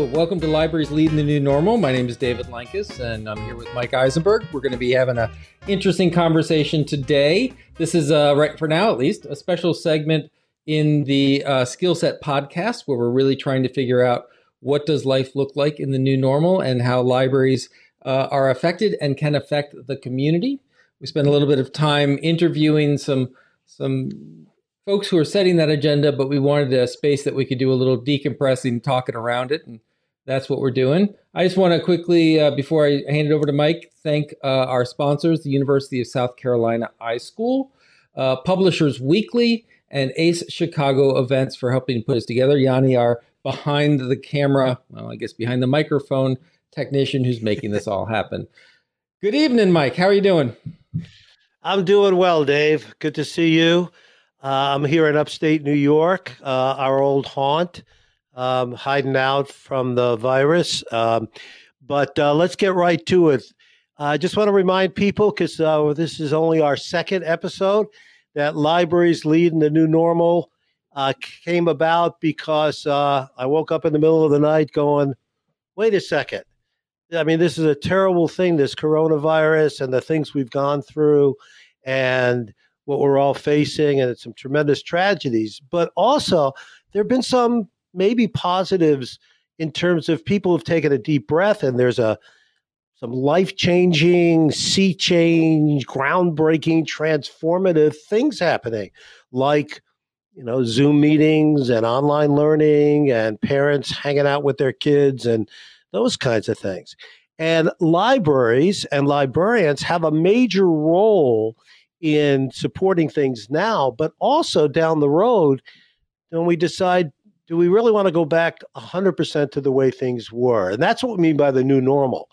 Hello, welcome to Libraries Leading the New Normal. My name is David Lankes, and I'm here with Mike Eisenberg. We're going to be having an interesting conversation today. This is, right for now at least, a special segment in the Skillset Podcast, where we're really trying to figure out what does life look like in the new normal and how libraries are affected and can affect the community. We spent a little bit of time interviewing some folks who are setting that agenda, but we wanted a space that we could do a little decompressing, talking around it, and that's what we're doing. I just want to quickly, before I hand it over to Mike, thank our sponsors, the University of South Carolina iSchool, Publishers Weekly, and Ace Chicago Events for helping put us together. Yanni, our behind the camera, well, I guess behind the microphone technician who's making this all happen. Good evening, Mike. How are you doing? I'm doing well, Dave. Good to see you. I'm here in upstate New York, our old haunt, hiding out from the virus. But let's get right to it. I just want to remind people, because this is only our second episode, that Libraries Leading the New Normal came about because I woke up in the middle of the night going, wait a second. I mean, this is a terrible thing, this coronavirus and the things we've gone through and what we're all facing, and it's some tremendous tragedies. But also, there have been some maybe positives in terms of people have taken a deep breath, and there's some life-changing, sea change, groundbreaking, transformative things happening, like Zoom meetings and online learning and parents hanging out with their kids and those kinds of things. And libraries and librarians have a major role in supporting things now, but also down the road, when we decide, do we really want to go back 100% to the way things were? And that's what we mean by the new normal.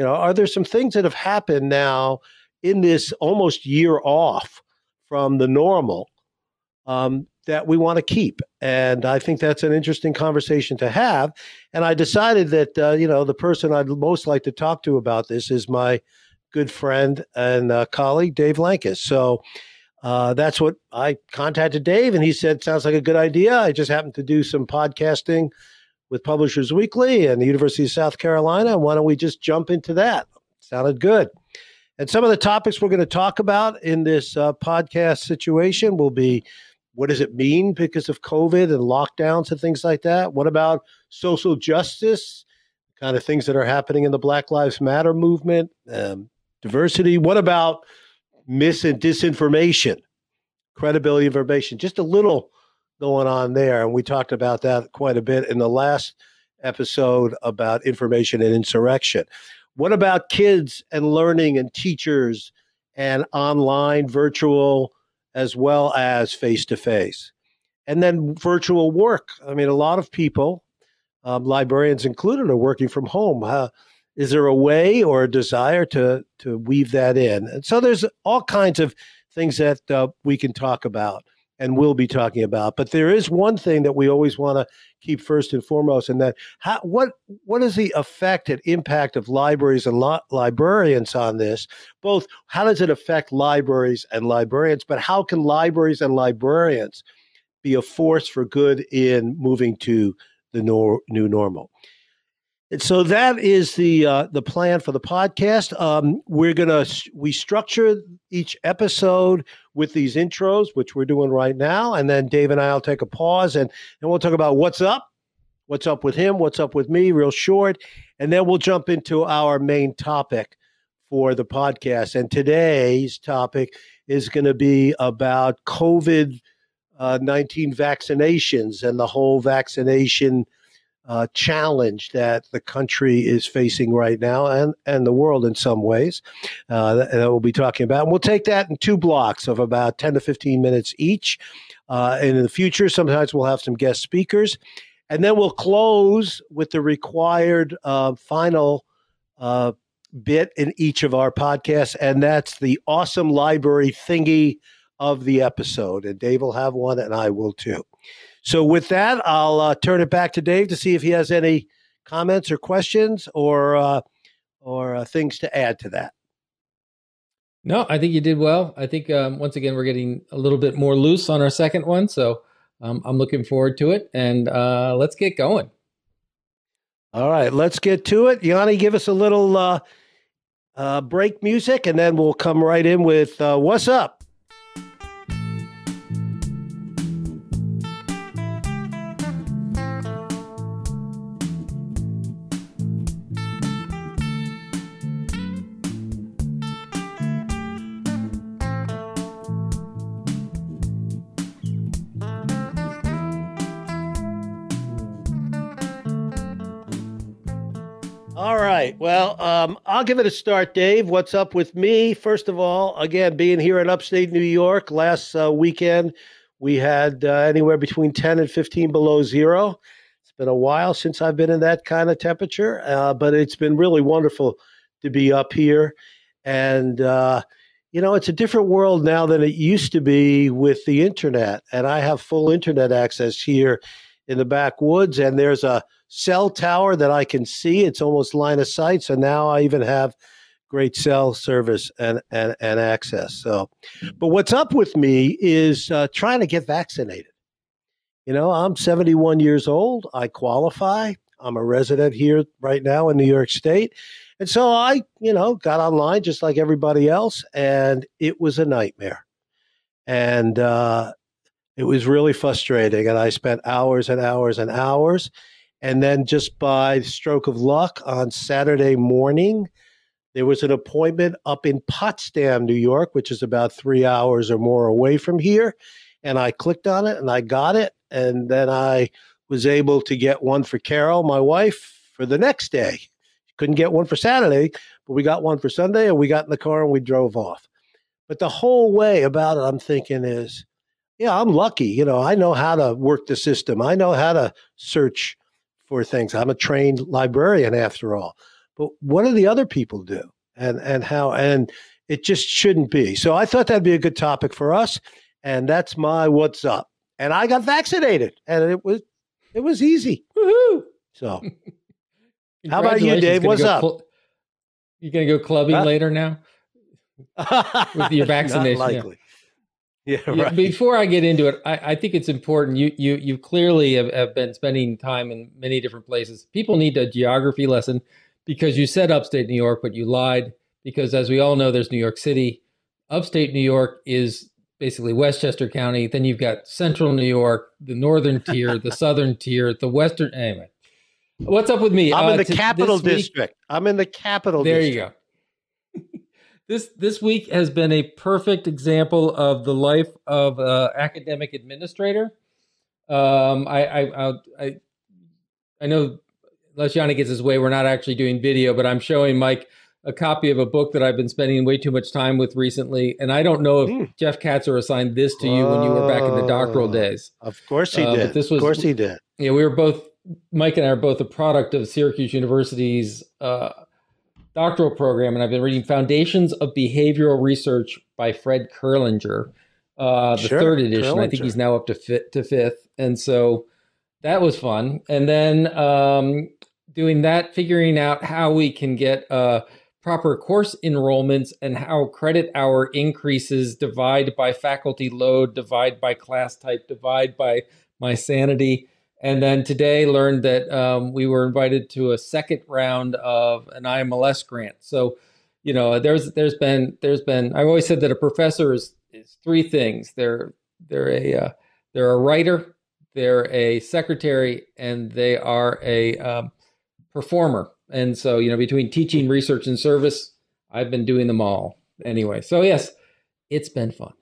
Are there some things that have happened now in this almost year off from the normal that we want to keep? And I think that's an interesting conversation to have. And I decided that, the person I'd most like to talk to about this is my good friend and colleague, Dave Lankes. So that's what I contacted Dave, and he said, sounds like a good idea. I just happened to do some podcasting with Publishers Weekly and the University of South Carolina. Why don't we just jump into that? Sounded good. And some of the topics we're going to talk about in this podcast situation will be, what does it mean because of COVID and lockdowns and things like that? What about social justice, kind of things that are happening in the Black Lives Matter movement, diversity? What about mis and disinformation, credibility of information? Just a little going on there. And we talked about that quite a bit in the last episode about information and insurrection. What about kids and learning and teachers and online, virtual, as well as face-to-face? And then virtual work. I mean, a lot of people, librarians included, are working from home. Is there a way or a desire to weave that in? And so there's all kinds of things that we can talk about and will be talking about. But there is one thing that we always want to keep first and foremost, and that what is the effect and impact of libraries and librarians on this? Both, how does it affect libraries and librarians, but how can libraries and librarians be a force for good in moving to the new normal? And so that is the plan for the podcast. We structure each episode with these intros, which we're doing right now. And then Dave and I will take a pause and we'll talk about what's up with him, what's up with me, real short. And then we'll jump into our main topic for the podcast. And today's topic is going to be about COVID-19 vaccinations and the whole vaccination challenge that the country is facing right now and the world in some ways that we'll be talking about. And we'll take that in two blocks of about 10 to 15 minutes each. And in the future, sometimes we'll have some guest speakers. And then we'll close with the required final bit in each of our podcasts, and that's the awesome library thingy of the episode. And Dave will have one, and I will too. So with that, I'll turn it back to Dave to see if he has any comments or questions or things to add to that. No, I think you did well. I think, once again, we're getting a little bit more loose on our second one. So I'm looking forward to it. And let's get going. All right, let's get to it. Yanni, give us a little break music, and then we'll come right in with What's Up? All right. Well, I'll give it a start, Dave. What's up with me? First of all, again, being here in upstate New York, last weekend we had anywhere between 10 and 15 below zero. It's been a while since I've been in that kind of temperature, but it's been really wonderful to be up here. And, you know, it's a different world now than it used to be with the internet. And I have full internet access here in the backwoods, and there's a cell tower that I can see. It's almost line of sight. So now I even have great cell service and access. So, but what's up with me is trying to get vaccinated. You know, I'm 71 years old. I qualify. I'm a resident here right now in New York State. And so I, you know, got online just like everybody else, and it was a nightmare. And it was really frustrating. And I spent hours and hours and hours. And then just by stroke of luck on Saturday morning, there was an appointment up in Potsdam, New York, which is about 3 hours or more away from here. And I clicked on it and I got it. And then I was able to get one for Carol, my wife, for the next day. Couldn't get one for Saturday, but we got one for Sunday, and we got in the car and we drove off. But the whole way about it, I'm thinking is, yeah, I'm lucky. You know, I know how to work the system. I know how to search for things. I'm a trained librarian after all. But what do the other people do? And how? And it just shouldn't be. So I thought that'd be a good topic for us. And that's my what's up. And I got vaccinated, and it was easy. Woohoo! So how about you, Dave? What's up? You're gonna go clubbing later now with your vaccination. Not likely. Yeah, right. Before I get into it, I think it's important. You clearly have been spending time in many different places. People need a geography lesson because you said upstate New York, but you lied because, as we all know, there's New York City. Upstate New York is basically Westchester County. Then you've got central New York, the northern tier, the southern tier, the western. Anyway, what's up with me? I'm in the Capital District. I'm in the Capital District. There you go. This week has been a perfect example of the life of an academic administrator. I know, unless Yanni gets his way, we're not actually doing video, but I'm showing Mike a copy of a book that I've been spending way too much time with recently. And I don't know if Jeff Katzer assigned this to you when you were back in the doctoral days. Of course he did. Of course he did. Yeah, we were both, Mike and I are both a product of Syracuse University's doctoral program, and I've been reading Foundations of Behavioral Research by Fred Kerlinger, third edition. Kerlinger. I think he's now up to fifth. And so that was fun. And then doing that, figuring out how we can get proper course enrollments and how credit hour increases divide by faculty load, divide by class type, divide by my sanity. And then today learned that we were invited to a second round of an IMLS grant. So, you know, there's been I've always said that a professor is three things. They're a writer, they're a secretary, and they are a performer. And so, you know, between teaching, research, and service, I've been doing them all anyway. So yes, it's been fun.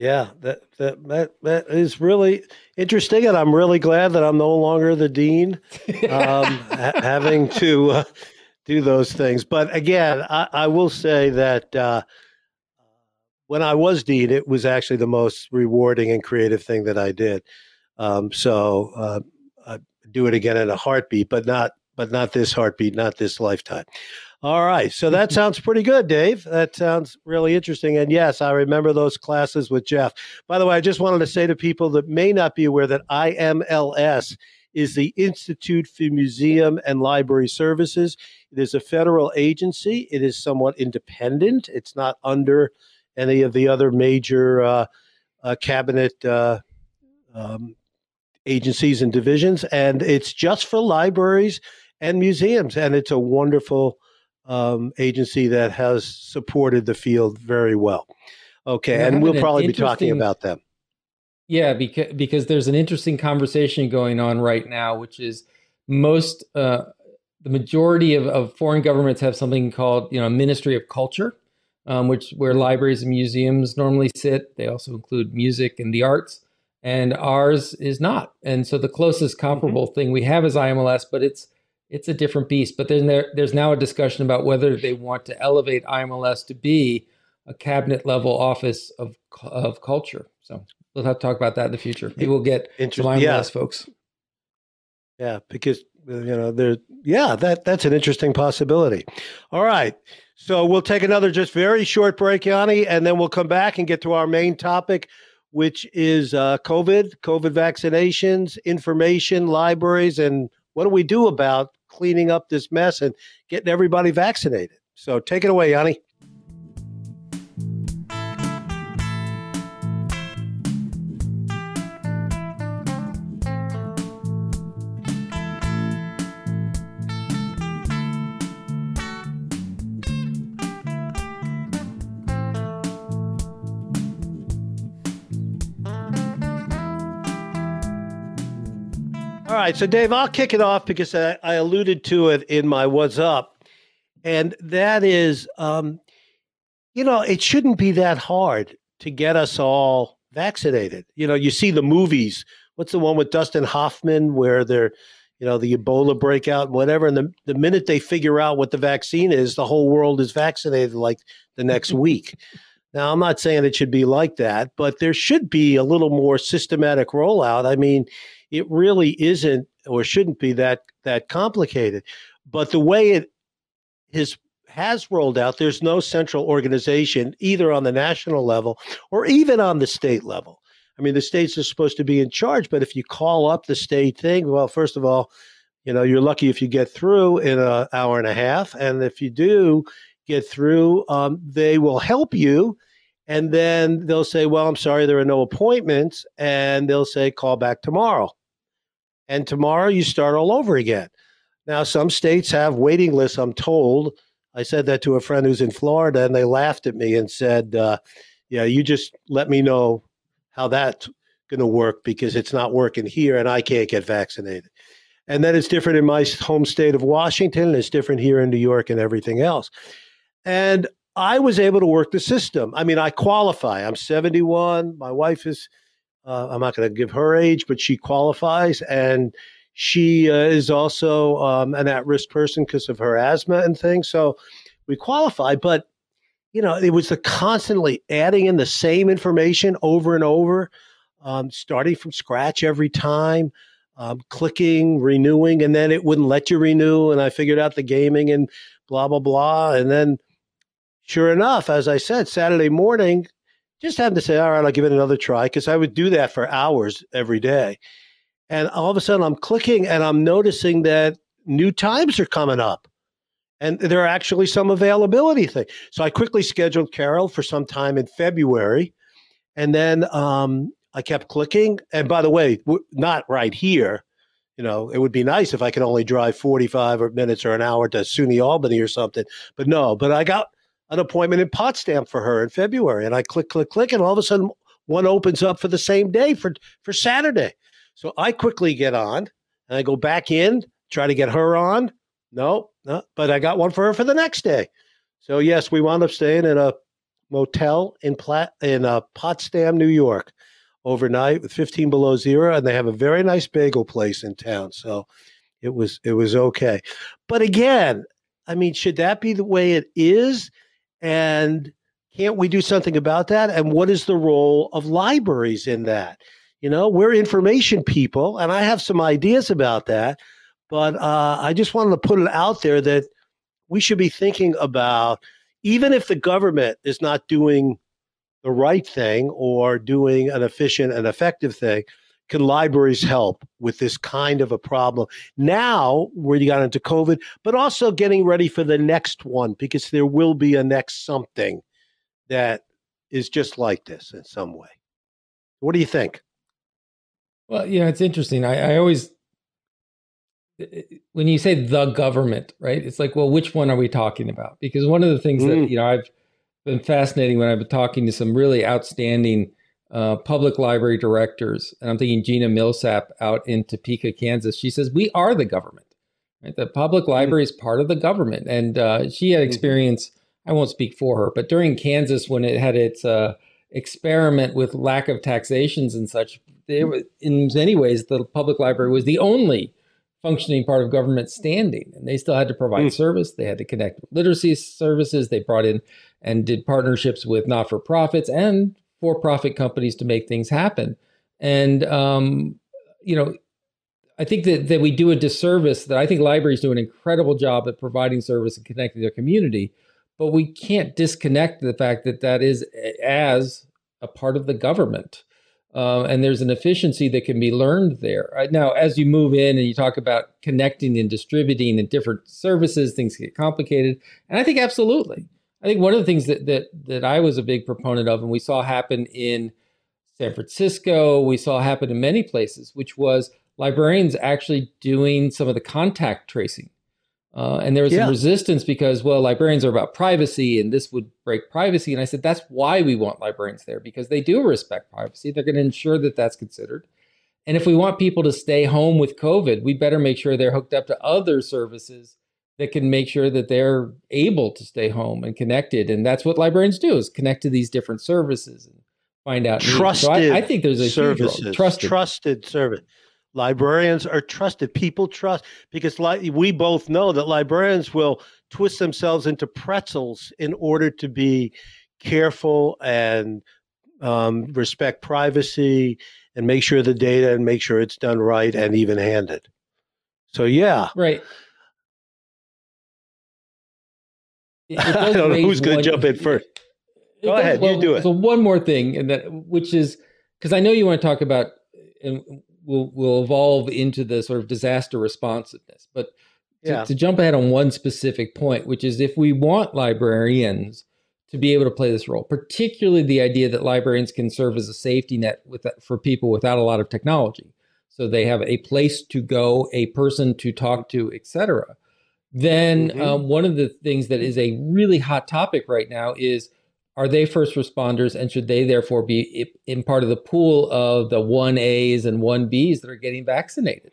Yeah, that is really interesting, and I'm really glad that I'm no longer the dean, having to do those things. But again, I will say that when I was dean, it was actually the most rewarding and creative thing that I did. So I do it again in a heartbeat, but not this heartbeat, not this lifetime. All right. So that sounds pretty good, Dave. That sounds really interesting. And yes, I remember those classes with Jeff. By the way, I just wanted to say to people that may not be aware that IMLS is the Institute for Museum and Library Services. It is a federal agency. It is somewhat independent. It's not under any of the other major cabinet agencies and divisions, and it's just for libraries and museums. And it's a wonderful agency that has supported the field very well. Okay, and we'll probably be talking about them. Yeah, because there's an interesting conversation going on right now, which is the majority of foreign governments have something called, you know, Ministry of Culture, where libraries and museums normally sit. They also include music and the arts, and ours is not. And so the closest comparable thing we have is IMLS, but it's a different beast. But then there's now a discussion about whether they want to elevate IMLS to be a cabinet level office of culture. So we'll have to talk about that in the future. We will get some IMLS folks. Yeah, because that's an interesting possibility. All right. So we'll take another just very short break, Yanni, and then we'll come back and get to our main topic, which is COVID vaccinations, information, libraries, and what do we do about cleaning up this mess and getting everybody vaccinated? So take it away, Yanni. All right, so Dave, I'll kick it off because I alluded to it in my What's Up, and that is, it shouldn't be that hard to get us all vaccinated. You know, you see the movies. What's the one with Dustin Hoffman where they're, the Ebola breakout and whatever, and the minute they figure out what the vaccine is, the whole world is vaccinated like the next week. Now, I'm not saying it should be like that, but there should be a little more systematic rollout. I mean, it really isn't or shouldn't be that complicated. But the way it has rolled out, there's no central organization either on the national level or even on the state level. I mean, the states are supposed to be in charge, but if you call up the state thing, well, first of all, you're lucky if you get through in an hour and a half. And if you do get through, they will help you. And then they'll say, well, I'm sorry, there are no appointments. And they'll say, call back tomorrow. And tomorrow you start all over again. Now, some states have waiting lists, I'm told. I said that to a friend who's in Florida, and they laughed at me and said, you just let me know how that's going to work because it's not working here and I can't get vaccinated. And then it's different in my home state of Washington, and it's different here in New York and everything else. And I was able to work the system. I mean, I qualify. I'm 71. My wife is, I'm not going to give her age, but she qualifies. And she is also an at-risk person because of her asthma and things. So we qualify. But, it was the constantly adding in the same information over and over, starting from scratch every time, clicking, renewing, and then it wouldn't let you renew. And I figured out the gaming and blah, blah, blah. And then sure enough, as I said, Saturday morning, just happened to say, all right, I'll give it another try, because I would do that for hours every day. And all of a sudden I'm clicking and I'm noticing that new times are coming up and there are actually some availability thing. So I quickly scheduled Carol for some time in February, and then I kept clicking. And by the way, not right here. It would be nice if I could only drive 45 minutes or an hour to SUNY Albany or something, but no, but I got an appointment in Potsdam for her in February. And I click, and all of a sudden one opens up for the same day for Saturday. So I quickly get on and I go back in, try to get her on. No, but I got one for her for the next day. So yes, we wound up staying in a motel in Potsdam, New York overnight with 15 below zero. And they have a very nice bagel place in town. So it was okay. But again, I mean, should that be the way it is? And can't we do something about that? And what is the role of libraries in that? We're information people, and I have some ideas about that, but I just wanted to put it out there that we should be thinking about, even if the government is not doing the right thing or doing an efficient and effective thing, can libraries help with this kind of a problem now where you got into COVID, but also getting ready for the next one, because there will be a next something that is just like this in some way. What do you think? Well, you know, it's interesting. I always, when you say the government, right, it's like, well, which one are we talking about? Because one of the things that, you know, I've been fascinating when I've been talking to some really outstanding public library directors, and I'm thinking Gina Millsap out in Topeka, Kansas, she says, we are the government. Right? The public library is part of the government. And she had experience, I won't speak for her, but during Kansas, when it had its experiment with lack of taxations and such, there was, in many ways, the public library was the only functioning part of government standing, and they still had to provide service. They had to connect with literacy services. They brought in and did partnerships with not-for-profits and for-profit companies to make things happen. And, you know, I think that we do a disservice, that I think libraries do an incredible job at providing service and connecting their community, but we can't disconnect the fact that that is as a part of the government. And there's an efficiency that can be learned there. Now, as you move in and you talk about connecting and distributing and different services, things get complicated. And I think absolutely. I think one of the things that I was a big proponent of, and we saw happen in San Francisco, we saw happen in many places, which was librarians actually doing some of the contact tracing. And there was some resistance because, well, librarians are about privacy and this would break privacy. And I said, that's why we want librarians there, because they do respect privacy. They're going to ensure that that's considered. And if we want people to stay home with COVID, we better make sure they're hooked up to other services that can make sure that they're able to stay home and connected. And that's what librarians do, is connect to these different services and find out. Trusted needs. So I think there's a services, huge role. Trusted service. Librarians are trusted. People trust, because we both know that librarians will twist themselves into pretzels in order to be careful and respect privacy and make sure the data and make sure it's done right and even-handed. So, yeah. Right. I don't know who's going to jump in first. Go ahead. Well, you do it. So one more thing, and that, which is, because I know you want to talk about, and will evolve into the sort of disaster responsiveness. But to jump ahead on one specific point, which is if we want librarians to be able to play this role, particularly the idea that librarians can serve as a safety net for people without a lot of technology. So they have a place to go, a person to talk to, et cetera. Then one of the things that is a really hot topic right now is, are they first responders, and should they therefore be in part of the pool of the 1As and 1Bs that are getting vaccinated?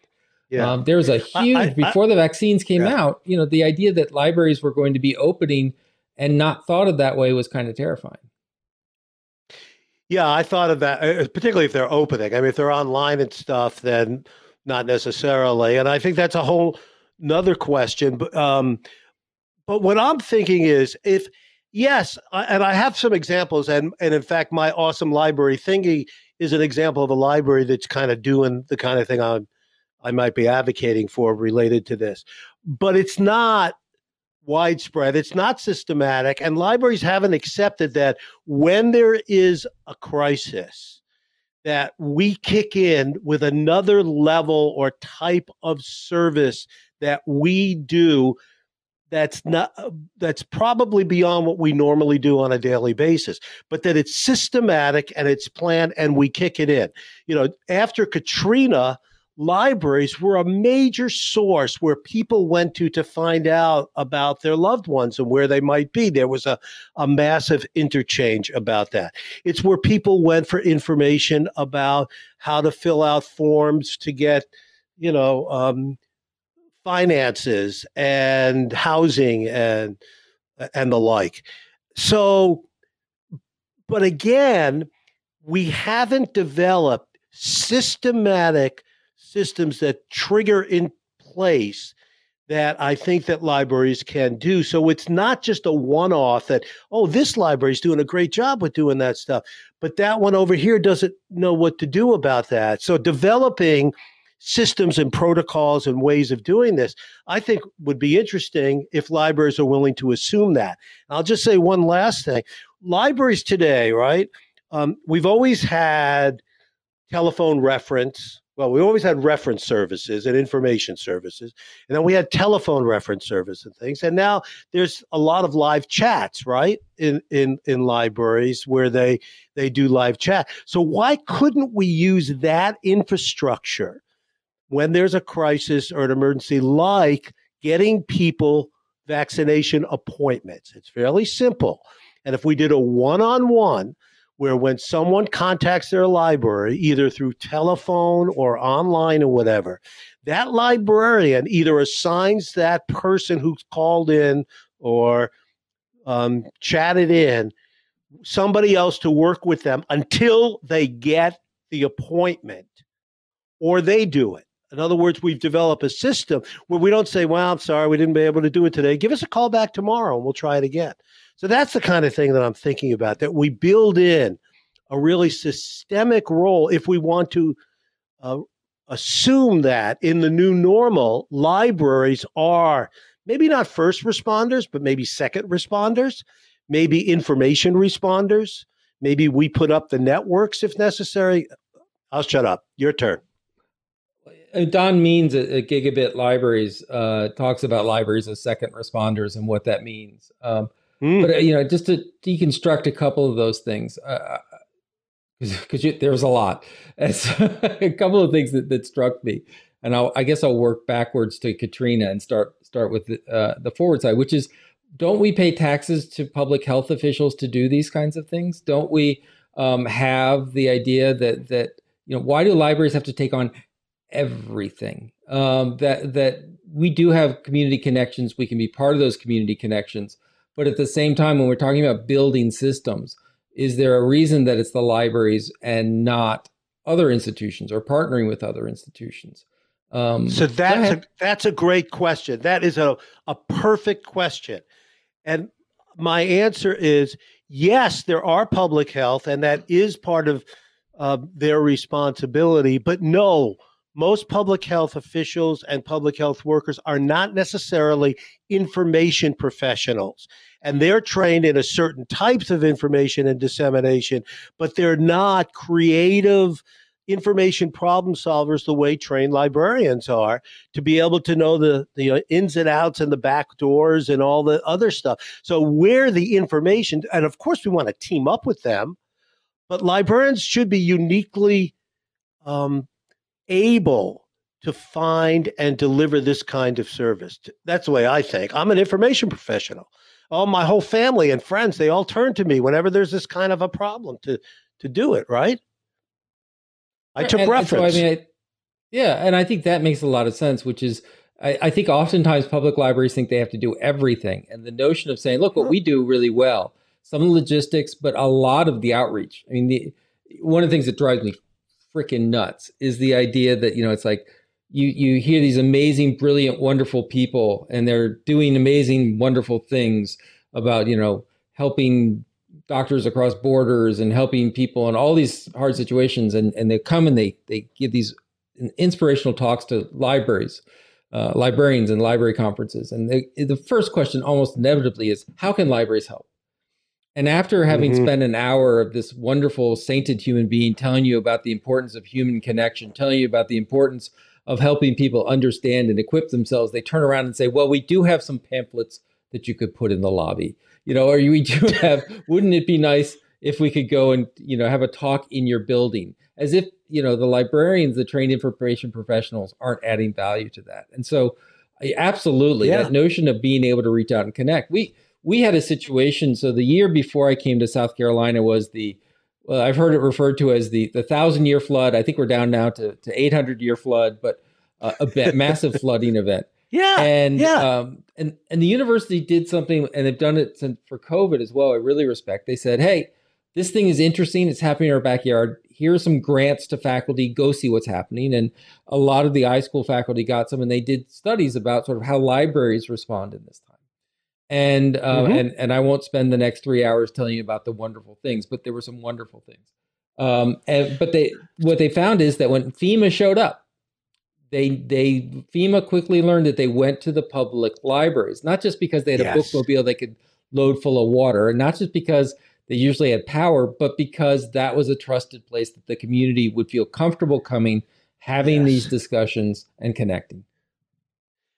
Yeah. There's a huge, before the vaccines came out, you know, the idea that libraries were going to be opening and not thought of that way was kind of terrifying. Yeah, I thought of that, particularly if they're opening. I mean, if they're online and stuff, then not necessarily. And I think that's a whole nother question. But what I'm thinking is if... Yes, and I have some examples, and in fact, my awesome library thingy is an example of a library that's kind of doing the kind of thing I might be advocating for related to this. But it's not widespread. It's not systematic, and libraries haven't accepted that when there is a crisis, that we kick in with another level or type of service that we do that's probably beyond what we normally do on a daily basis, but that it's systematic and it's planned and we kick it in. You know, after Katrina, libraries were a major source where people went to find out about their loved ones and where they might be. There was a massive interchange about that. It's where people went for information about how to fill out forms to get, you know, finances and housing and the like. So, but again, we haven't developed systematic systems that trigger in place that I think that libraries can do. So it's not just a one-off that, oh, this library's doing a great job with doing that stuff, but that one over here doesn't know what to do about that. So developing systems and protocols and ways of doing this, I think would be interesting if libraries are willing to assume that. And I'll just say one last thing. Libraries today, right? We've always had telephone reference. well, we always had reference services and information services, and then we had telephone reference service and things. And now there's a lot of live chats, right, in libraries where they do live chat. So why couldn't we use that infrastructure when there's a crisis or an emergency, like getting people vaccination appointments? It's fairly simple. And if we did a one-on-one where when someone contacts their library, either through telephone or online or whatever, that librarian either assigns that person who's called in or chatted in somebody else to work with them until they get the appointment, or they do it. In other words, we've developed a system where we don't say, well, I'm sorry, we didn't be able to do it today. Give us a call back tomorrow and we'll try it again. So that's the kind of thing that I'm thinking about, that we build in a really systemic role if we want to assume that in the new normal, libraries are maybe not first responders, but maybe second responders, maybe information responders. Maybe we put up the networks if necessary. I'll shut up. Your turn. Don Means at Gigabit Libraries talks about libraries as second responders and what that means. But, you know, just to deconstruct a couple of those things, because there's a lot. A couple of things that struck me. And I guess I'll work backwards to Katrina and start with the forward side, which is, don't we pay taxes to public health officials to do these kinds of things? Don't we have the idea that, you know, why do libraries have to take on everything? That we do have community connections. We can be part of those community connections. But at the same time, when we're talking about building systems, is there a reason that it's the libraries and not other institutions or partnering with other institutions? So that's a great question. That is a perfect question. And my answer is, yes, there are public health, and that is part of their responsibility. But no, most public health officials and public health workers are not necessarily information professionals. And they're trained in a certain types of information and dissemination, but they're not creative information problem solvers the way trained librarians are, to be able to know the ins and outs and the back doors and all the other stuff. So where the information, and of course we want to team up with them, but librarians should be uniquely able to find and deliver this kind of service. That's the way I think. I'm an information professional. Oh, my whole family and friends, they all turn to me whenever there's this kind of a problem to do it, right? I took reference. So, and I think that makes a lot of sense, which is, I think oftentimes public libraries think they have to do everything. And the notion of saying, look, what we do really well, some logistics, but a lot of the outreach. I mean, one of the things that drives me freaking nuts is the idea that, you know, it's like you hear these amazing, brilliant, wonderful people, and they're doing amazing, wonderful things about, you know, helping doctors across borders and helping people in all these hard situations. And they come and they give these inspirational talks to libraries, librarians and library conferences. And the first question almost inevitably is, how can libraries help? And after having spent an hour of this wonderful sainted human being telling you about the importance of human connection, telling you about the importance of helping people understand and equip themselves, they turn around and say, well, we do have some pamphlets that you could put in the lobby, you know, or we do have, wouldn't it be nice if we could go and, you know, have a talk in your building, as if, you know, the librarians, the trained information professionals aren't adding value to that. And so absolutely, that notion of being able to reach out and connect, we had a situation. So the year before I came to South Carolina was I've heard it referred to as the 1,000-year flood. I think we're down now to 800-year flood, but a massive flooding event. And the university did something, and they've done it for COVID as well. I really respect. They said, hey, this thing is interesting. It's happening in our backyard. Here are some grants to faculty. Go see what's happening. And a lot of the iSchool faculty got some, and they did studies about sort of how libraries respond in this time. And and I won't spend the next 3 hours telling you about the wonderful things, but there were some wonderful things. But what they found is that when FEMA showed up, FEMA quickly learned that they went to the public libraries, not just because they had a bookmobile they could load full of water, and not just because they usually had power, but because that was a trusted place that the community would feel comfortable coming, having these discussions and connecting.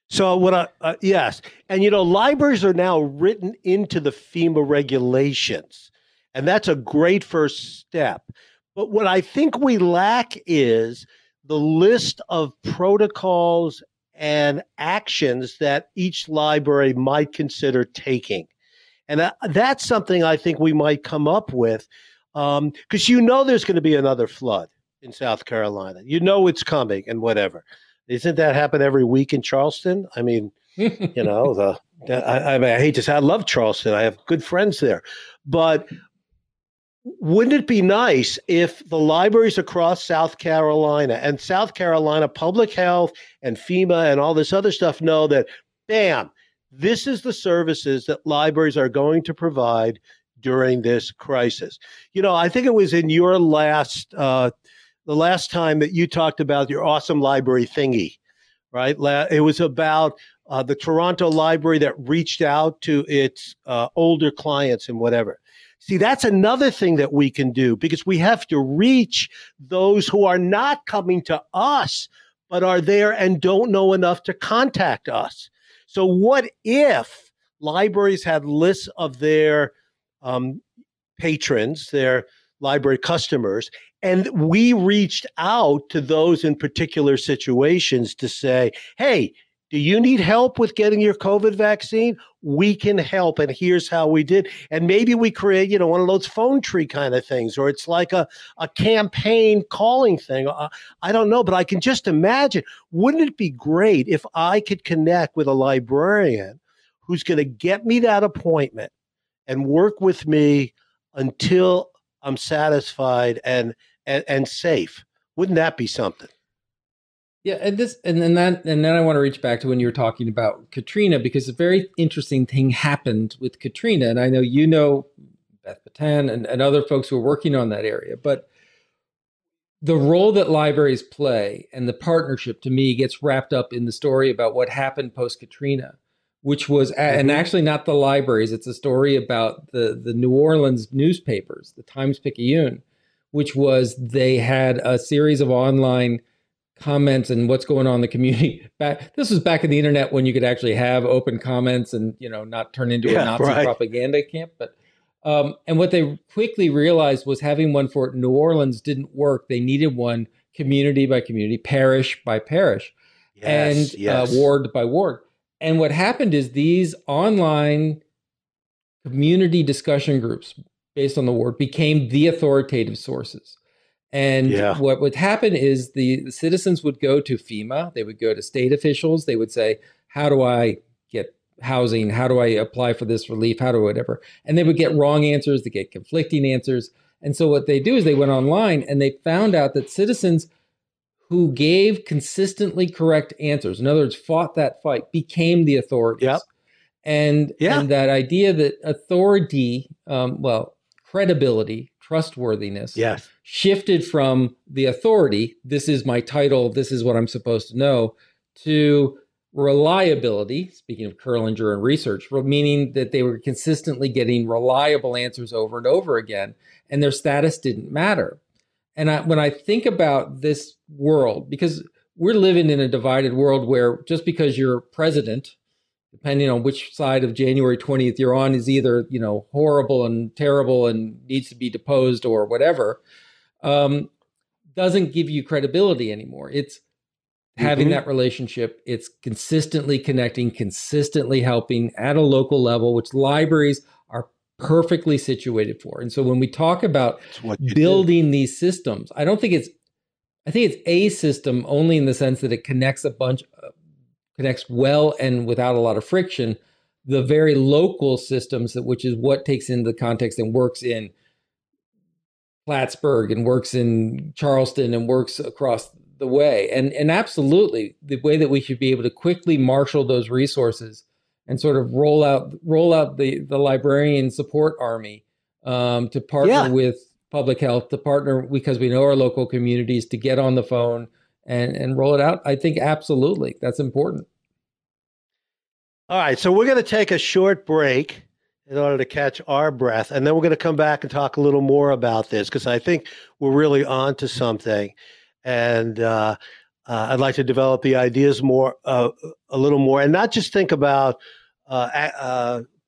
So what I, and you know, libraries are now written into the FEMA regulations, and that's a great first step. But what I think we lack is the list of protocols and actions that each library might consider taking. And that's something I think we might come up with, because you know there's going to be another flood in South Carolina. You know it's coming and whatever. Isn't that happen every week in Charleston? I mean, you know, I hate to say I love Charleston. I have good friends there. But wouldn't it be nice if the libraries across South Carolina and South Carolina Public Health and FEMA and all this other stuff know that, bam, this is the services that libraries are going to provide during this crisis? You know, I think it was in your the last time that you talked about your awesome library thingy, right? It was about the Toronto Library that reached out to its older clients and whatever. See, that's another thing that we can do, because we have to reach those who are not coming to us, but are there and don't know enough to contact us. So what if libraries had lists of their patrons, their library customers, and we reached out to those in particular situations to say, hey, do you need help with getting your COVID vaccine? We can help, and here's how we did. And maybe we create, you know, one of those phone tree kind of things, or it's like a campaign calling thing. I don't know, but I can just imagine. Wouldn't it be great if I could connect with a librarian who's going to get me that appointment and work with me until I'm satisfied and safe? Wouldn't that be something? Yeah, and then I want to reach back to when you were talking about Katrina, because a very interesting thing happened with Katrina, and I know you know Beth Patan and other folks who are working on that area, but the role that libraries play and the partnership to me gets wrapped up in the story about what happened post Katrina, which was and actually not the libraries, it's a story about the New Orleans newspapers, the Times-Picayune, which was they had a series of online comments and what's going on in the community. This was back in the internet when you could actually have open comments and, you know, not turn into a Nazi propaganda camp. But and what they quickly realized was having one for New Orleans didn't work. They needed one community by community, parish by parish, ward by ward. And what happened is these online community discussion groups based on the ward became the authoritative sources. And what would happen is the citizens would go to FEMA, they would go to state officials, they would say, how do I get housing? How do I apply for this relief? How do whatever? And they would get wrong answers, they get conflicting answers. And so what they do is they went online and they found out that citizens who gave consistently correct answers, in other words, fought that fight, became the authorities. Yep. And that idea that authority, credibility, trustworthiness shifted from the authority, this is my title, this is what I'm supposed to know, to reliability, speaking of Kerlinger and research, meaning that they were consistently getting reliable answers over and over again, and their status didn't matter. And when I think about this world, because we're living in a divided world where just because you're president, depending on which side of January 20th you're on, is either, you know, horrible and terrible and needs to be deposed or whatever, doesn't give you credibility anymore. It's having that relationship. It's consistently connecting, consistently helping at a local level, which libraries are perfectly situated for. And so when we talk about building these systems, I think it's a system only in the sense that it connects connects well and without a lot of friction, the very local systems, which is what takes into the context and works in Plattsburgh and works in Charleston and works across the way. And absolutely, the way that we should be able to quickly marshal those resources and sort of roll out the librarian support army to partner with public health, to partner because we know our local communities, to get on the phone and roll it out. I think absolutely that's important. All right. So we're going to take a short break in order to catch our breath. And then we're going to come back and talk a little more about this, because I think we're really on to something. And I'd like to develop the ideas more, a little more, and not just think about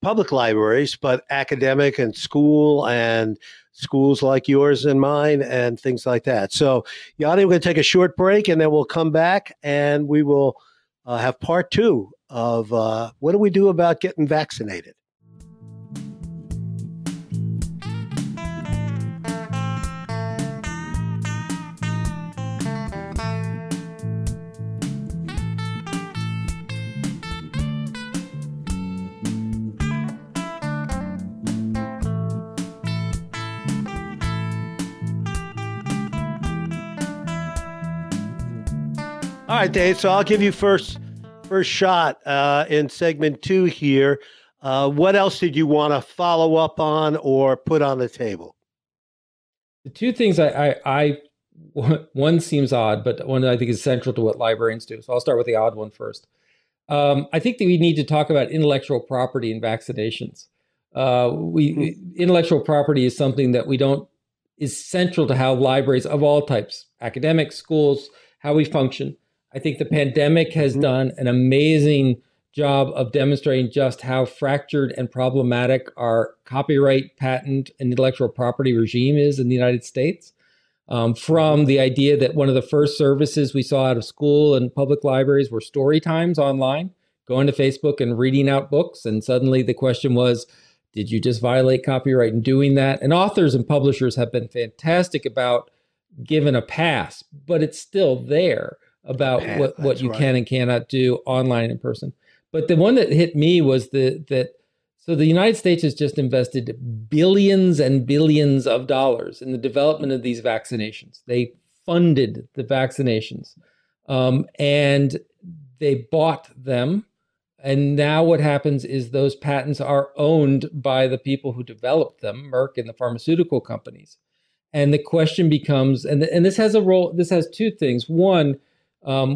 public libraries, but academic and school and schools like yours and mine and things like that. So, Yanni, we're going to take a short break, and then we'll come back and we will have part two of what do we do about getting vaccinated? All right, Dave, so I'll give you first shot in segment two here. What else did you want to follow up on or put on the table? The two things one seems odd, but one I think is central to what librarians do. So I'll start with the odd one first. I think that we need to talk about intellectual property and vaccinations. Intellectual property is something that is central to how libraries of all types, academic, schools, how we function. I think the pandemic has done an amazing job of demonstrating just how fractured and problematic our copyright, patent, and intellectual property regime is in the United States. From the idea that one of the first services we saw out of school and public libraries were story times online, going to Facebook and reading out books. And suddenly the question was, did you just violate copyright in doing that? And authors and publishers have been fantastic about given a pass, but it's still there about what you can and cannot do online in person. But the one that hit me was so the United States has just invested billions and billions of dollars in the development of these vaccinations. They funded the vaccinations and they bought them. And now what happens is those patents are owned by the people who developed them, Merck and the pharmaceutical companies. And the question becomes, and this has a role, this has two things. One,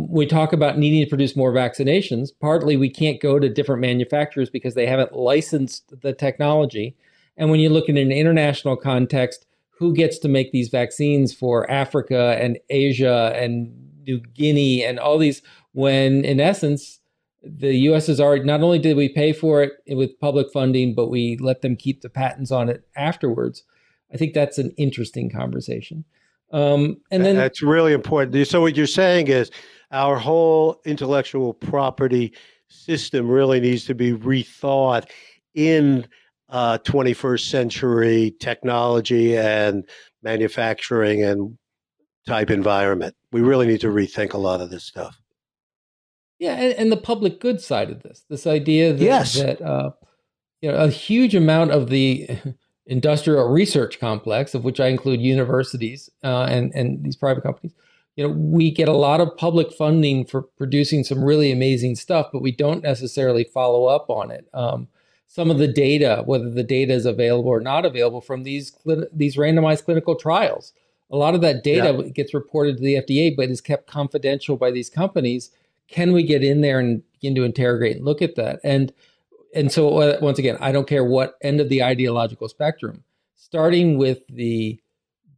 we talk about needing to produce more vaccinations. Partly, we can't go to different manufacturers because they haven't licensed the technology. And when you look in an international context, who gets to make these vaccines for Africa and Asia and New Guinea and all these, when in essence, the U.S. has already, not only did we pay for it with public funding, but we let them keep the patents on it afterwards. I think that's an interesting conversation. And then that's really important. So what you're saying is our whole intellectual property system really needs to be rethought in 21st century technology and manufacturing and type environment. We really need to rethink a lot of this stuff. Yeah. And the public good side of this idea that, a huge amount of the industrial research complex, of which I include universities and these private companies, we get a lot of public funding for producing some really amazing stuff, but we don't necessarily follow up on it. Some of the data, whether the data is available or not available from these randomized clinical trials, a lot of that data gets reported to the FDA, but is kept confidential by these companies. Can we get in there and begin to interrogate and look at that? And so once again, I don't care what end of the ideological spectrum, starting with the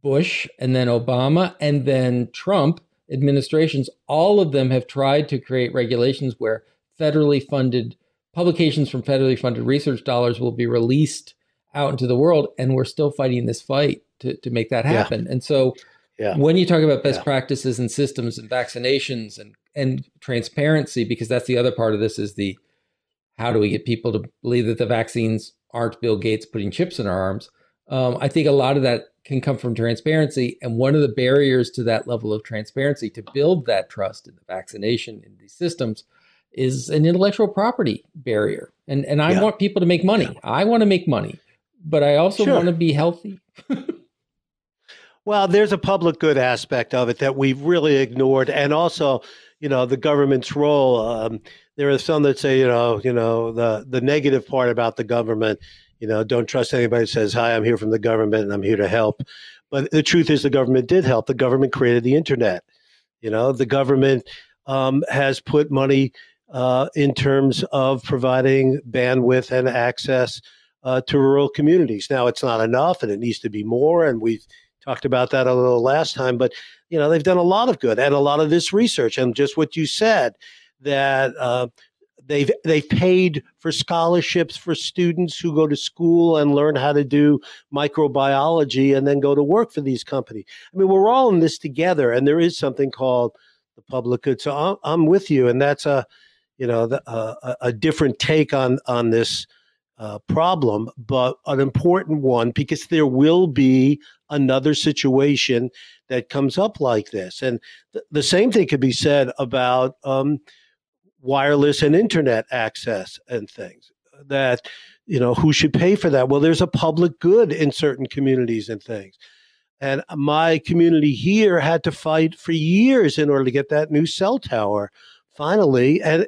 Bush and then Obama and then Trump administrations, all of them have tried to create regulations where federally funded publications from federally funded research dollars will be released out into the world. And we're still fighting this fight to make that happen. Yeah. And so when you talk about best practices and systems and vaccinations and transparency, because that's the other part of this is the how do we get people to believe that the vaccines aren't Bill Gates putting chips in our arms? I think a lot of that can come from transparency. And one of the barriers to that level of transparency to build that trust in the vaccination in these systems is an intellectual property barrier. And I want people to make money. I want to make money, but I also want to be healthy. Well, there's a public good aspect of it that we've really ignored. And also, the government's role. There are some that say, the negative part about the government, don't trust anybody that says, hi, I'm here from the government and I'm here to help. But the truth is the government did help. The government created the internet. The government has put money in terms of providing bandwidth and access to rural communities. Now, it's not enough and it needs to be more. And we've talked about that a little last time, but you know, they've done a lot of good and a lot of this research. And just what you said, that they've paid for scholarships for students who go to school and learn how to do microbiology and then go to work for these companies. I mean, we're all in this together, and there is something called the public good. So I'm with you, and that's a different take on this problem, but an important one, because there will be another situation that comes up like this. And the same thing could be said about wireless and internet access and things that, you know, who should pay for that? Well, there's a public good in certain communities and things. And my community here had to fight for years in order to get that new cell tower finally. And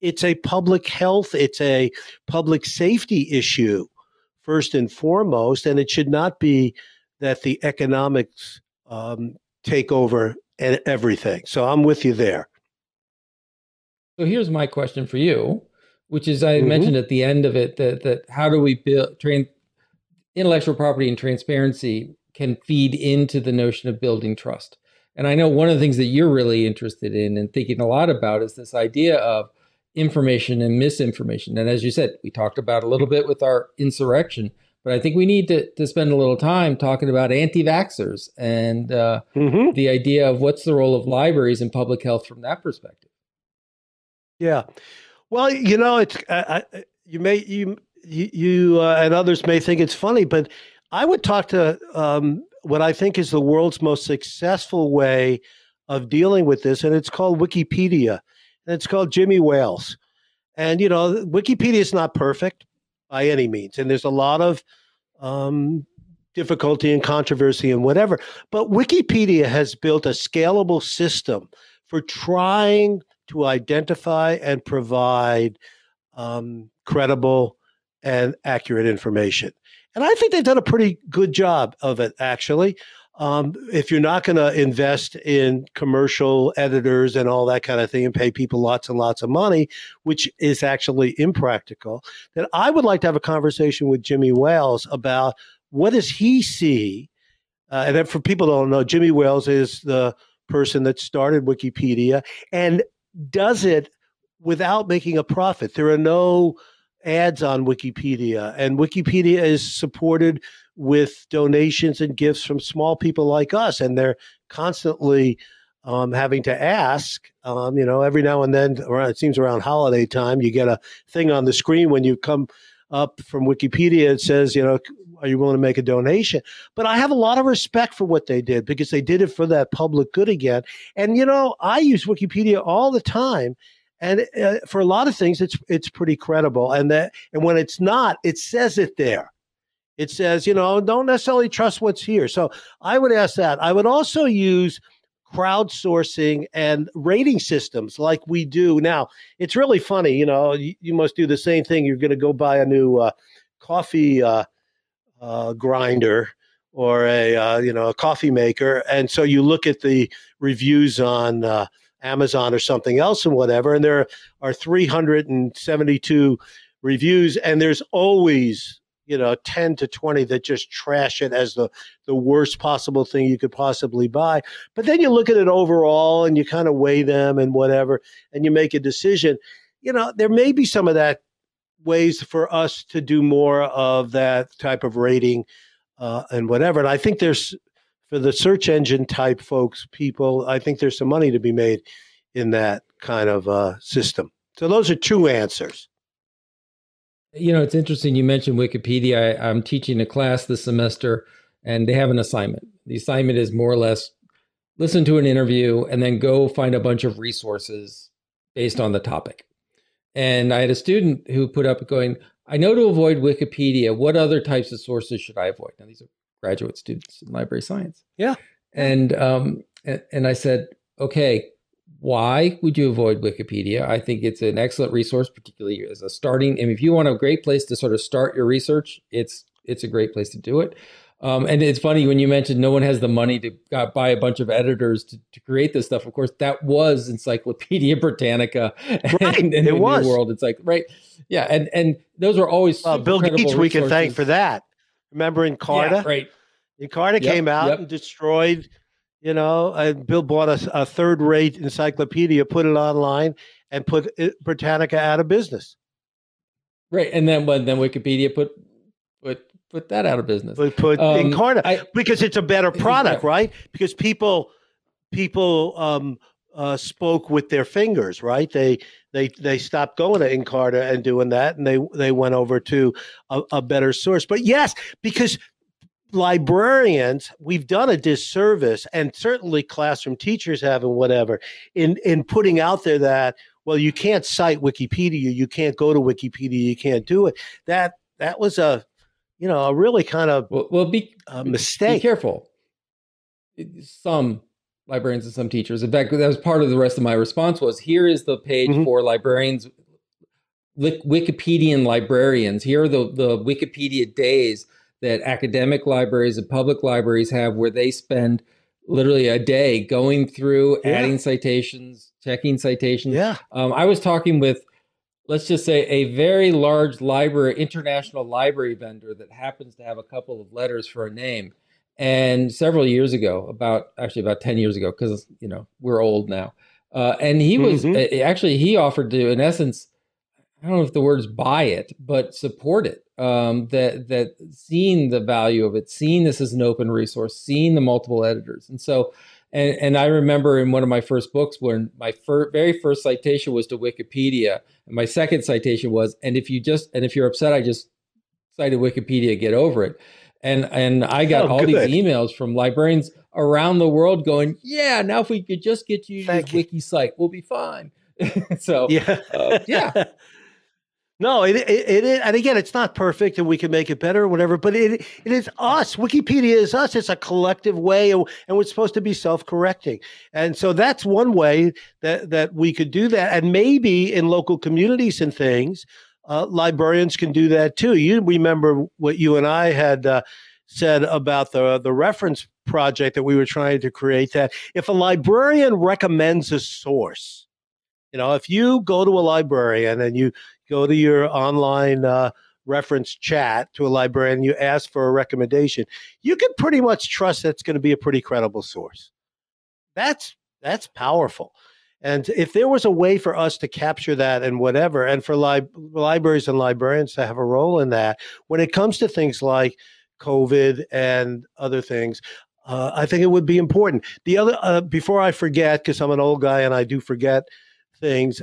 it's a public health, it's a public safety issue, first and foremost. And it should not be that the economics take over and everything. So I'm with you there. So here's my question for you, which is I mentioned at the end of it that how do we build intellectual property and transparency can feed into the notion of building trust. And I know one of the things that you're really interested in and thinking a lot about is this idea of information and misinformation. And as you said, we talked about a little bit with our insurrection, but I think we need to spend a little time talking about anti-vaxxers and the idea of what's the role of libraries in public health from that perspective. Yeah. Well, you know, it's you and others may think it's funny, but I would talk to what I think is the world's most successful way of dealing with this, and it's called Wikipedia. And it's called Jimmy Wales. And, you know, Wikipedia is not perfect by any means. And there's a lot of difficulty and controversy and whatever. But Wikipedia has built a scalable system for trying to identify and provide credible and accurate information. And I think they've done a pretty good job of it, actually. If you're not going to invest in commercial editors and all that kind of thing and pay people lots and lots of money, which is actually impractical, then I would like to have a conversation with Jimmy Wales about what does he see? And then for people who don't know, Jimmy Wales is the person that started Wikipedia and does it without making a profit. There are no ads on Wikipedia, and Wikipedia is supported with donations and gifts from small people like us. And they're constantly having to ask, you know, every now and then, it seems around holiday time, you get a thing on the screen when you come up from Wikipedia. It says, you know, are you willing to make a donation? But I have a lot of respect for what they did because they did it for that public good again. And, you know, I use Wikipedia all the time. And for a lot of things, it's pretty credible. And when it's not, it says it there. It says, you know, don't necessarily trust what's here. So I would ask that. I would also use crowdsourcing and rating systems like we do now. It's really funny. You know, you must do the same thing. You're going to go buy a new coffee grinder or a coffee maker. And so you look at the reviews on Amazon or something else and whatever. And there are 372 reviews, and there's always, you know, 10 to 20 that just trash it as the worst possible thing you could possibly buy. But then you look at it overall and you kind of weigh them and whatever, and you make a decision. You know, there may be some of that ways for us to do more of that type of rating and whatever. And I think there's, for the search engine type folks, people, I think there's some money to be made in that kind of system. So those are two answers. You know, it's interesting. You mentioned Wikipedia. I'm teaching a class this semester, and they have an assignment. The assignment is more or less listen to an interview and then go find a bunch of resources based on the topic. And I had a student who put up going, I know to avoid Wikipedia. What other types of sources should I avoid? Now, these are graduate students in library science. Yeah. And I said, okay, why would you avoid Wikipedia? I think it's an excellent resource, particularly as a starting. And if you want a great place to sort of start your research, it's a great place to do it. And it's funny when you mentioned no one has the money to buy a bunch of editors to create this stuff. Of course, that was Encyclopedia Britannica and the New World. It's like, right. Yeah. And those are always Bill Gates we can thank for that. Remember Encarta? Yeah, right. Encarta came out and destroyed You know, and Bill bought a third-rate encyclopedia, put it online, and put Britannica out of business. Right, and then Wikipedia put that out of business. Put Encarta because it's a better product, right? Because people spoke with their fingers, right? They stopped going to Encarta and doing that, and they went over to a better source. But yes, because librarians, we've done a disservice, and certainly classroom teachers have and whatever, in putting out there that, well, you can't cite Wikipedia, you can't go to Wikipedia, you can't do it. That was a really kind of a mistake. Be careful. Some librarians and some teachers. In fact, that was part of the rest of my response was, here is the page for librarians, Wikipedian librarians. Here are the Wikipedia days that academic libraries and public libraries have, where they spend literally a day going through, adding citations, checking citations. Yeah. I was talking with, let's just say, a very large library, international library vendor that happens to have a couple of letters for a name. And several years ago, about 10 years ago, because, you know, we're old now. And he was he offered to, in essence, I don't know if the word's buy it, but support it. That seeing the value of it, seeing this as an open resource, seeing the multiple editors. And so, and I remember in one of my first books when my very first citation was to Wikipedia, and my second citation was, if you're upset, I just cited Wikipedia, get over it. And I got these emails from librarians around the world going, yeah, now if we could just get you to use WikiCite, we'll be fine. So, yeah. No, it is, and again, it's not perfect, and we can make it better or whatever. But it is us. Wikipedia is us. It's a collective way, and we're supposed to be self-correcting. And so that's one way that we could do that. And maybe in local communities and things, librarians can do that too. You remember what you and I had said about the reference project that we were trying to create. That if a librarian recommends a source, you know, if you go to a librarian and you go to your online reference chat to a librarian, you ask for a recommendation, you can pretty much trust that's going to be a pretty credible source. That's powerful. And if there was a way for us to capture that and whatever, and for libraries and librarians to have a role in that, when it comes to things like COVID and other things, I think it would be important. The other, before I forget, because I'm an old guy and I do forget things,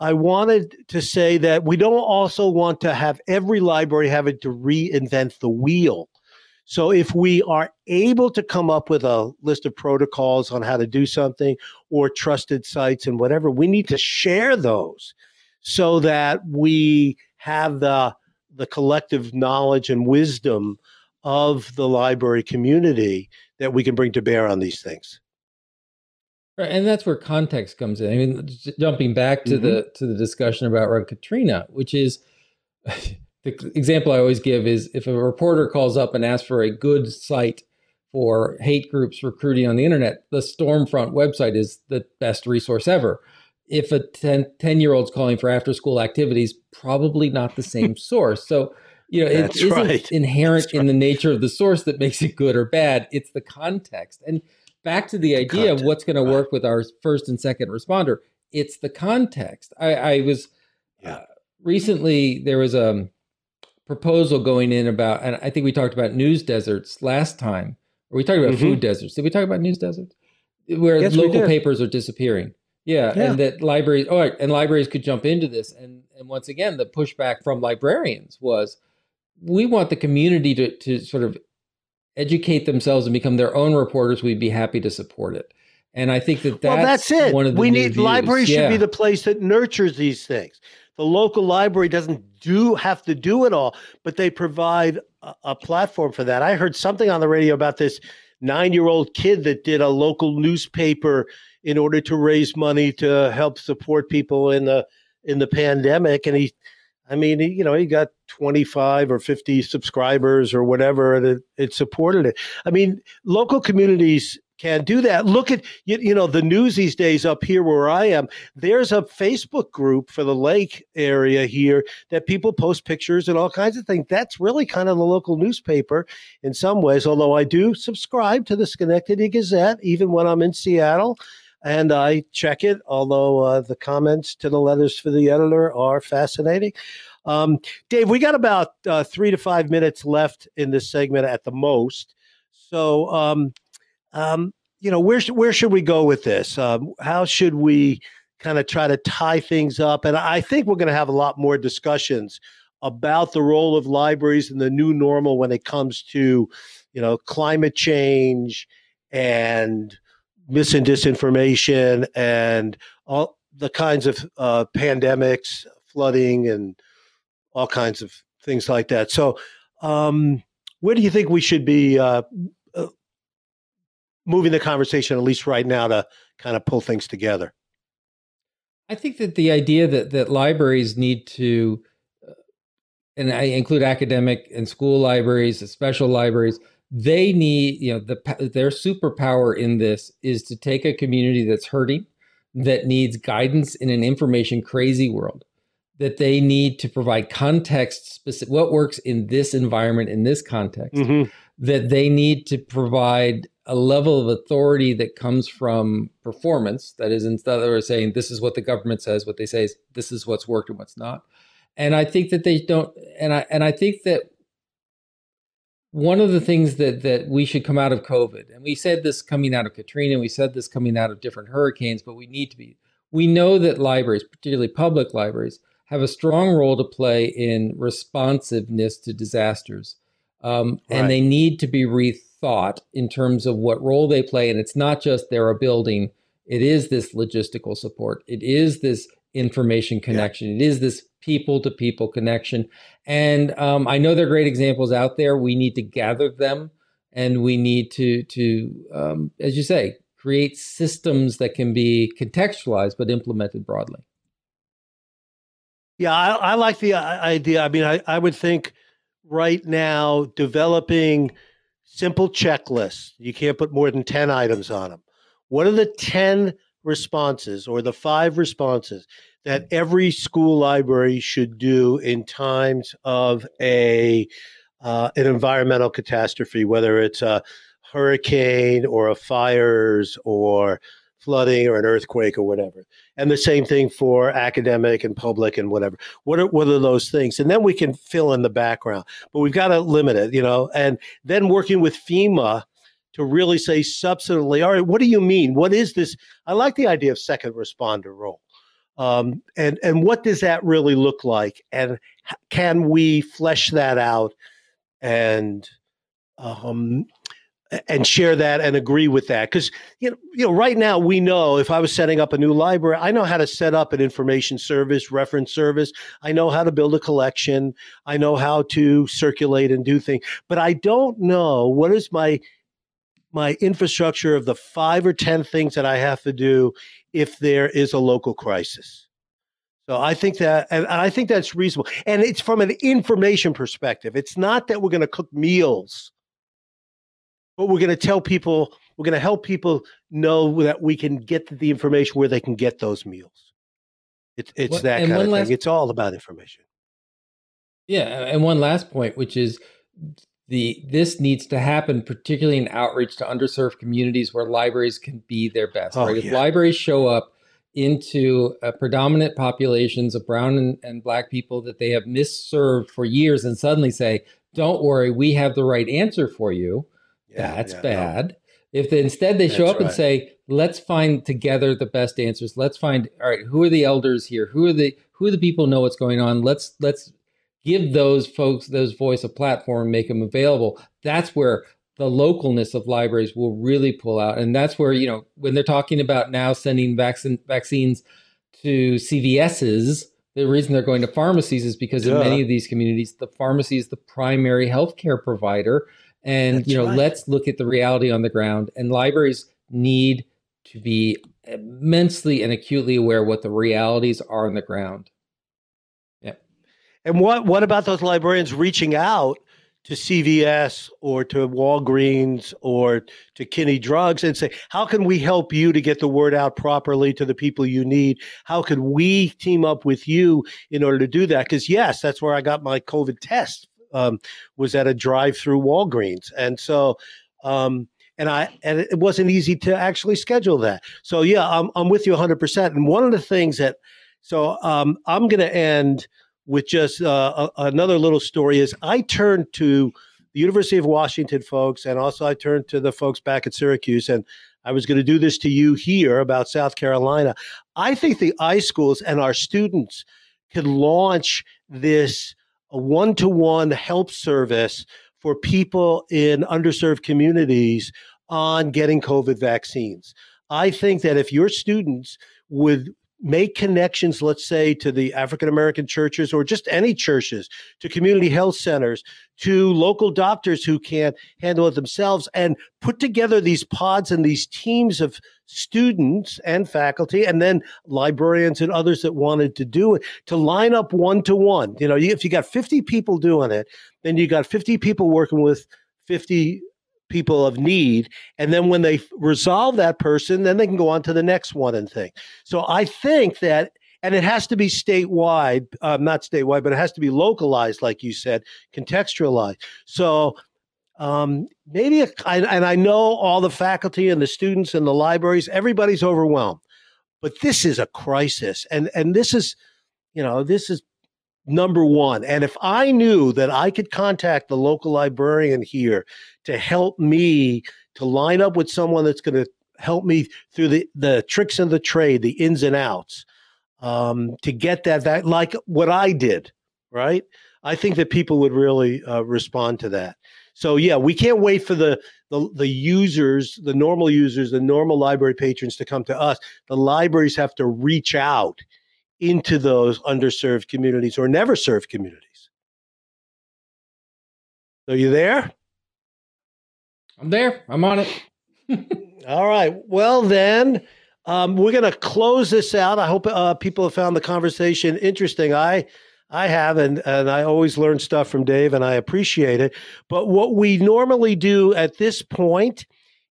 I wanted to say that we don't also want to have every library having to reinvent the wheel. So if we are able to come up with a list of protocols on how to do something or trusted sites and whatever, we need to share those so that we have the collective knowledge and wisdom of the library community that we can bring to bear on these things. Right, and that's where context comes in. I mean, jumping back to the discussion about Katrina, which is the example I always give is if a reporter calls up and asks for a good site for hate groups recruiting on the internet, the Stormfront website is the best resource ever. If a 10-year-old's calling for after-school activities, probably not the same source. So, you know, it isn't inherent in the nature of the source that makes it good or bad. It's the context. And back to the idea of what's going to work with our first and second responder. It's the context. I was recently, there was a proposal going in about, and I think we talked about news deserts last time, or we talked about food deserts. Did we talk about news deserts? Where local papers are disappearing. Yeah. And that libraries could jump into this. And once again, the pushback from librarians was, we want the community to sort of educate themselves and become their own reporters, we'd be happy to support it. And I think that's it. One of the libraries should be the place that nurtures these things. The local library doesn't have to do it all, but they provide a platform for that. I heard something on the radio about this 9-year-old kid that did a local newspaper in order to raise money to help support people in the pandemic, and he got 25 or 50 subscribers or whatever, and it supported it. I mean, local communities can do that. Look at, you know, the news these days up here where I am, there's a Facebook group for the lake area here that people post pictures and all kinds of things. That's really kind of the local newspaper in some ways, although I do subscribe to the Schenectady Gazette, even when I'm in Seattle. And I check it, although the comments to the letters for the editor are fascinating. Dave, we got about 3 to 5 minutes left in this segment at the most. So, you know, where should we go with this? How should we kind of try to tie things up? And I think we're going to have a lot more discussions about the role of libraries in the new normal when it comes to, you know, climate change and mis and disinformation and all the kinds of pandemics, flooding, and all kinds of things like that. So where do you think we should be moving the conversation, at least right now, to kind of pull things together? I think that the idea that libraries need to, and I include academic and school libraries, and special libraries, they need, you know, their superpower in this is to take a community that's hurting, that needs guidance in an information crazy world, that they need to provide context specific, what works in this environment, in this context, mm-hmm. that they need to provide a level of authority that comes from performance. That is, instead of saying, this is what the government says, what they say is this is what's worked and what's not. And I think that they don't, and I think that one of the things that we should come out of COVID, and we said this coming out of Katrina, we said this coming out of different hurricanes, but we know that libraries, particularly public libraries, have a strong role to play in responsiveness to disasters. Right. And they need to be rethought in terms of what role they play. And it's not just they're a building. It is this logistical support. It is this information connection. Yeah. It is this people-to-people connection. And I know there are great examples out there. We need to gather them, and we need to as you say, create systems that can be contextualized but implemented broadly. Yeah, I like the idea. I mean, I would think right now developing simple checklists. You can't put more than 10 items on them. What are the 10 responses or the 5 responses that every school library should do in times of an environmental catastrophe, whether it's a hurricane or a fires or flooding or an earthquake or whatever? And the same thing for academic and public and whatever. What are those things? And then we can fill in the background, but we've got to limit it, you know, and then working with FEMA to really say substantively, all right, what do you mean? What is this? I like the idea of second responder role. And what does that really look like? And can we flesh that out and share that and agree with that? Because, you know, right now we know if I was setting up a new library, I know how to set up an information service, reference service. I know how to build a collection. I know how to circulate and do things. But I don't know what is my infrastructure of the 5 or 10 things that I have to do if there is a local crisis. So I think that, and I think that's reasonable. And it's from an information perspective. It's not that we're going to cook meals, but we're going to tell people, we're going to help people know that we can get the information where they can get those meals. It's that kind of thing. It's all about information. Yeah. And one last point, which is this needs to happen, particularly in outreach to underserved communities where libraries can be their best. Oh, right? Yeah. If libraries show up into predominant populations of brown and black people that they have misserved for years and suddenly say, don't worry, we have the right answer for you. Yeah, that's bad. No. If instead they show up and say, let's find together the best answers. Let's find, all right, who are the elders here? Who are the people who know what's going on? Let's give those folks, those voice a platform, make them available. That's where the localness of libraries will really pull out. And that's where, you know, when they're talking about now sending vaccines to CVSs, the reason they're going to pharmacies is because in many of these communities, the pharmacy is the primary healthcare provider. And, let's look at the reality on the ground. And libraries need to be immensely and acutely aware what the realities are on the ground. And what about those librarians reaching out to CVS or to Walgreens or to Kinney Drugs and say, how can we help you to get the word out properly to the people you need? How could we team up with you in order to do that? Because, yes, that's where I got my COVID test, was at a drive-through Walgreens. And so and it wasn't easy to actually schedule that. So, yeah, I'm with you 100%. And one of the things that – so I'm going to end – with just another little story is I turned to the University of Washington folks, and also I turned to the folks back at Syracuse, and I was going to do this to you here about South Carolina. I think the iSchools and our students could launch this one-to-one help service for people in underserved communities on getting COVID vaccines. I think that if your students would make connections, let's say, to the African-American churches or just any churches, to community health centers, to local doctors who can't handle it themselves, and put together these pods and these teams of students and faculty and then librarians and others that wanted to do it, to line up one-to-one. You know, if you got 50 people doing it, then you got 50 people working with 50 people of need. And then when they resolve that person, then they can go on to the next one and thing. So I think that, and it has to be statewide, not statewide, but it has to be localized, like you said, contextualized. So maybe, and I know all the faculty and the students and the libraries, everybody's overwhelmed, but this is a crisis. And this is, you know, this is number one. And if I knew that I could contact the local librarian here to help me to line up with someone that's going to help me through the tricks of the trade, the ins and outs, to get that like what I did, right? I think that people would really respond to that. So yeah, we can't wait for the users, the normal users, the normal library patrons to come to us. The libraries have to reach out into those underserved communities or never served communities. Are you there? I'm there. I'm on it. All right. Well, then we're going to close this out. I hope people have found the conversation interesting. I have, and I always learn stuff from Dave, and I appreciate it. But what we normally do at this point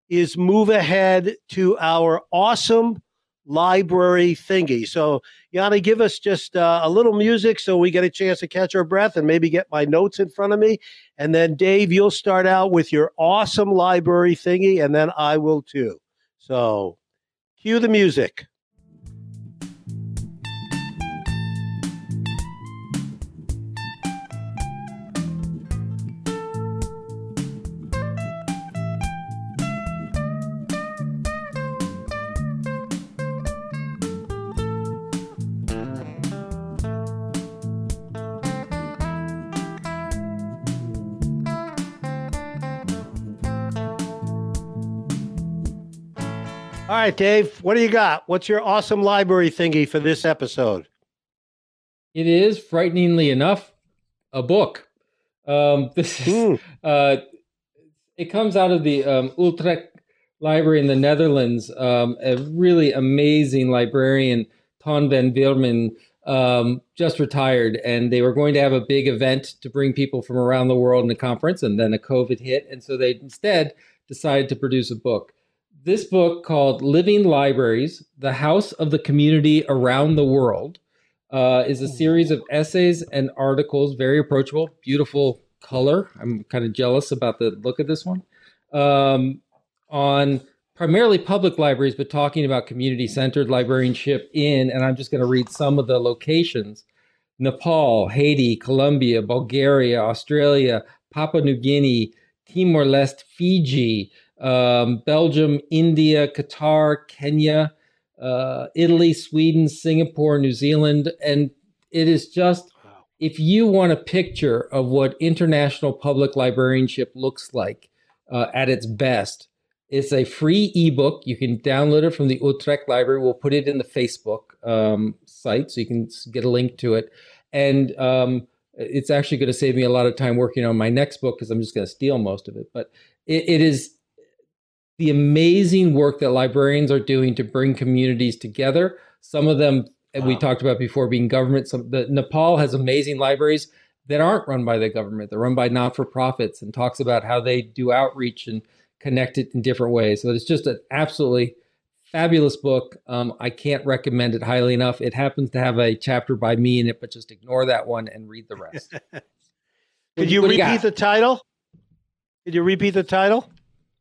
is move ahead to our awesome library thingy. So Yanni, give us just a little music so we get a chance to catch our breath and maybe get my notes in front of me. And then Dave, you'll start out with your awesome library thingy, and then I will too. So cue the music. All right, Dave, what do you got? What's your awesome library thingy for this episode? It is, frighteningly enough, a book. This is, it comes out of the Utrecht Library in the Netherlands. A really amazing librarian, Ton van Veerman, just retired, and they were going to have a big event to bring people from around the world in a conference, and then a COVID hit. And so they instead decided to produce a book. This book called Living Libraries, The House of the Community Around the World, is a series of essays and articles, very approachable, beautiful color. I'm kind of jealous about the look of this one, on primarily public libraries, but talking about community-centered librarianship in, and I'm just going to read some of the locations, Nepal, Haiti, Colombia, Bulgaria, Australia, Papua New Guinea, Timor-Leste, Fiji, Belgium, India, Qatar, Kenya, Italy, Sweden, Singapore, New Zealand. And it is just, if you want a picture of what international public librarianship looks like at its best, it's a free ebook. You can download it from the Utrecht Library. We'll put it in the Facebook site so you can get a link to it. And it's actually going to save me a lot of time working on my next book because I'm just going to steal most of it. But it is the amazing work that librarians are doing to bring communities together. Some of them, we talked about before, being government. Nepal has amazing libraries. that aren't run by the government. They're run by not-for-profits, and talks about how they do outreach and connect it in different ways. So it's just an absolutely fabulous book. I can't recommend it highly enough. It happens to have a chapter by me in it, but just ignore that one and read the rest. Did you repeat the title?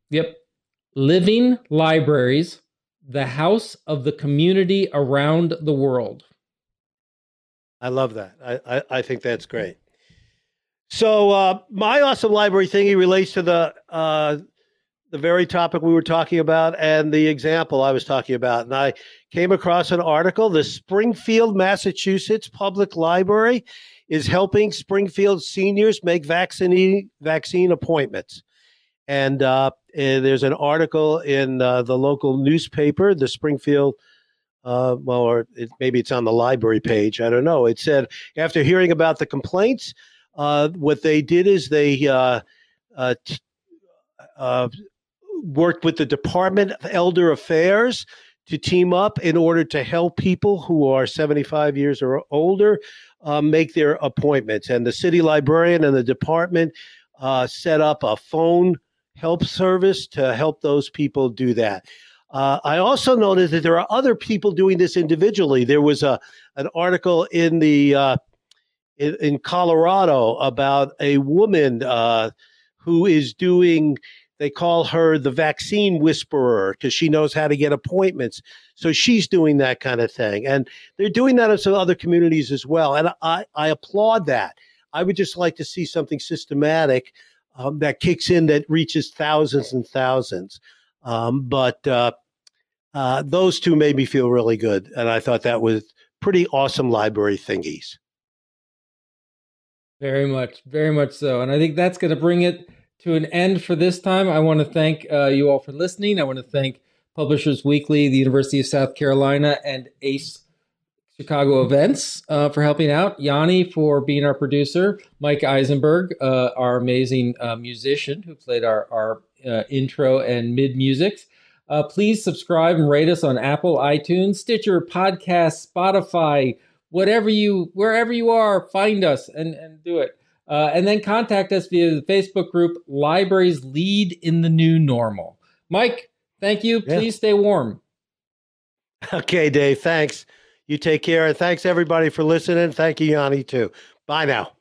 Yep. Living Libraries, the House of the Community Around the World. I love that. I think that's great. So my awesome library thingy relates to the very topic we were talking about and the example I was talking about. And I came across an article. The Springfield, Massachusetts Public Library is helping Springfield seniors make vaccine appointments. And there's an article in the local newspaper, the Springfield, maybe it's on the library page. I don't know. It said, after hearing about the complaints, what they did is they worked with the Department of Elder Affairs to team up in order to help people who are 75 years or older make their appointments. And the city librarian and the department set up a phone help service to help those people do that. I also noticed that there are other people doing this individually. There was an article in the in Colorado about a woman who is doing, they call her the vaccine whisperer because she knows how to get appointments. So she's doing that kind of thing. And they're doing that in some other communities as well. And I applaud that. I would just like to see something systematic that kicks in that reaches thousands and thousands. But those two made me feel really good. And I thought that was pretty awesome library thingies. Very much so. And I think that's going to bring it to an end for this time. I want to thank you all for listening. I want to thank Publishers Weekly, the University of South Carolina, and Ace Chicago Events for helping out. Yanni for being our producer. Mike Eisenberg, our amazing musician who played our intro and mid-musics. Please subscribe and rate us on Apple, iTunes, Stitcher, Podcasts, Spotify, wherever you are, find us and do it. And then contact us via the Facebook group, Libraries Lead in the New Normal. Mike, thank you. Yeah. Please stay warm. Okay, Dave. Thanks. You take care. And thanks, everybody, for listening. Thank you, Yanni, too. Bye now.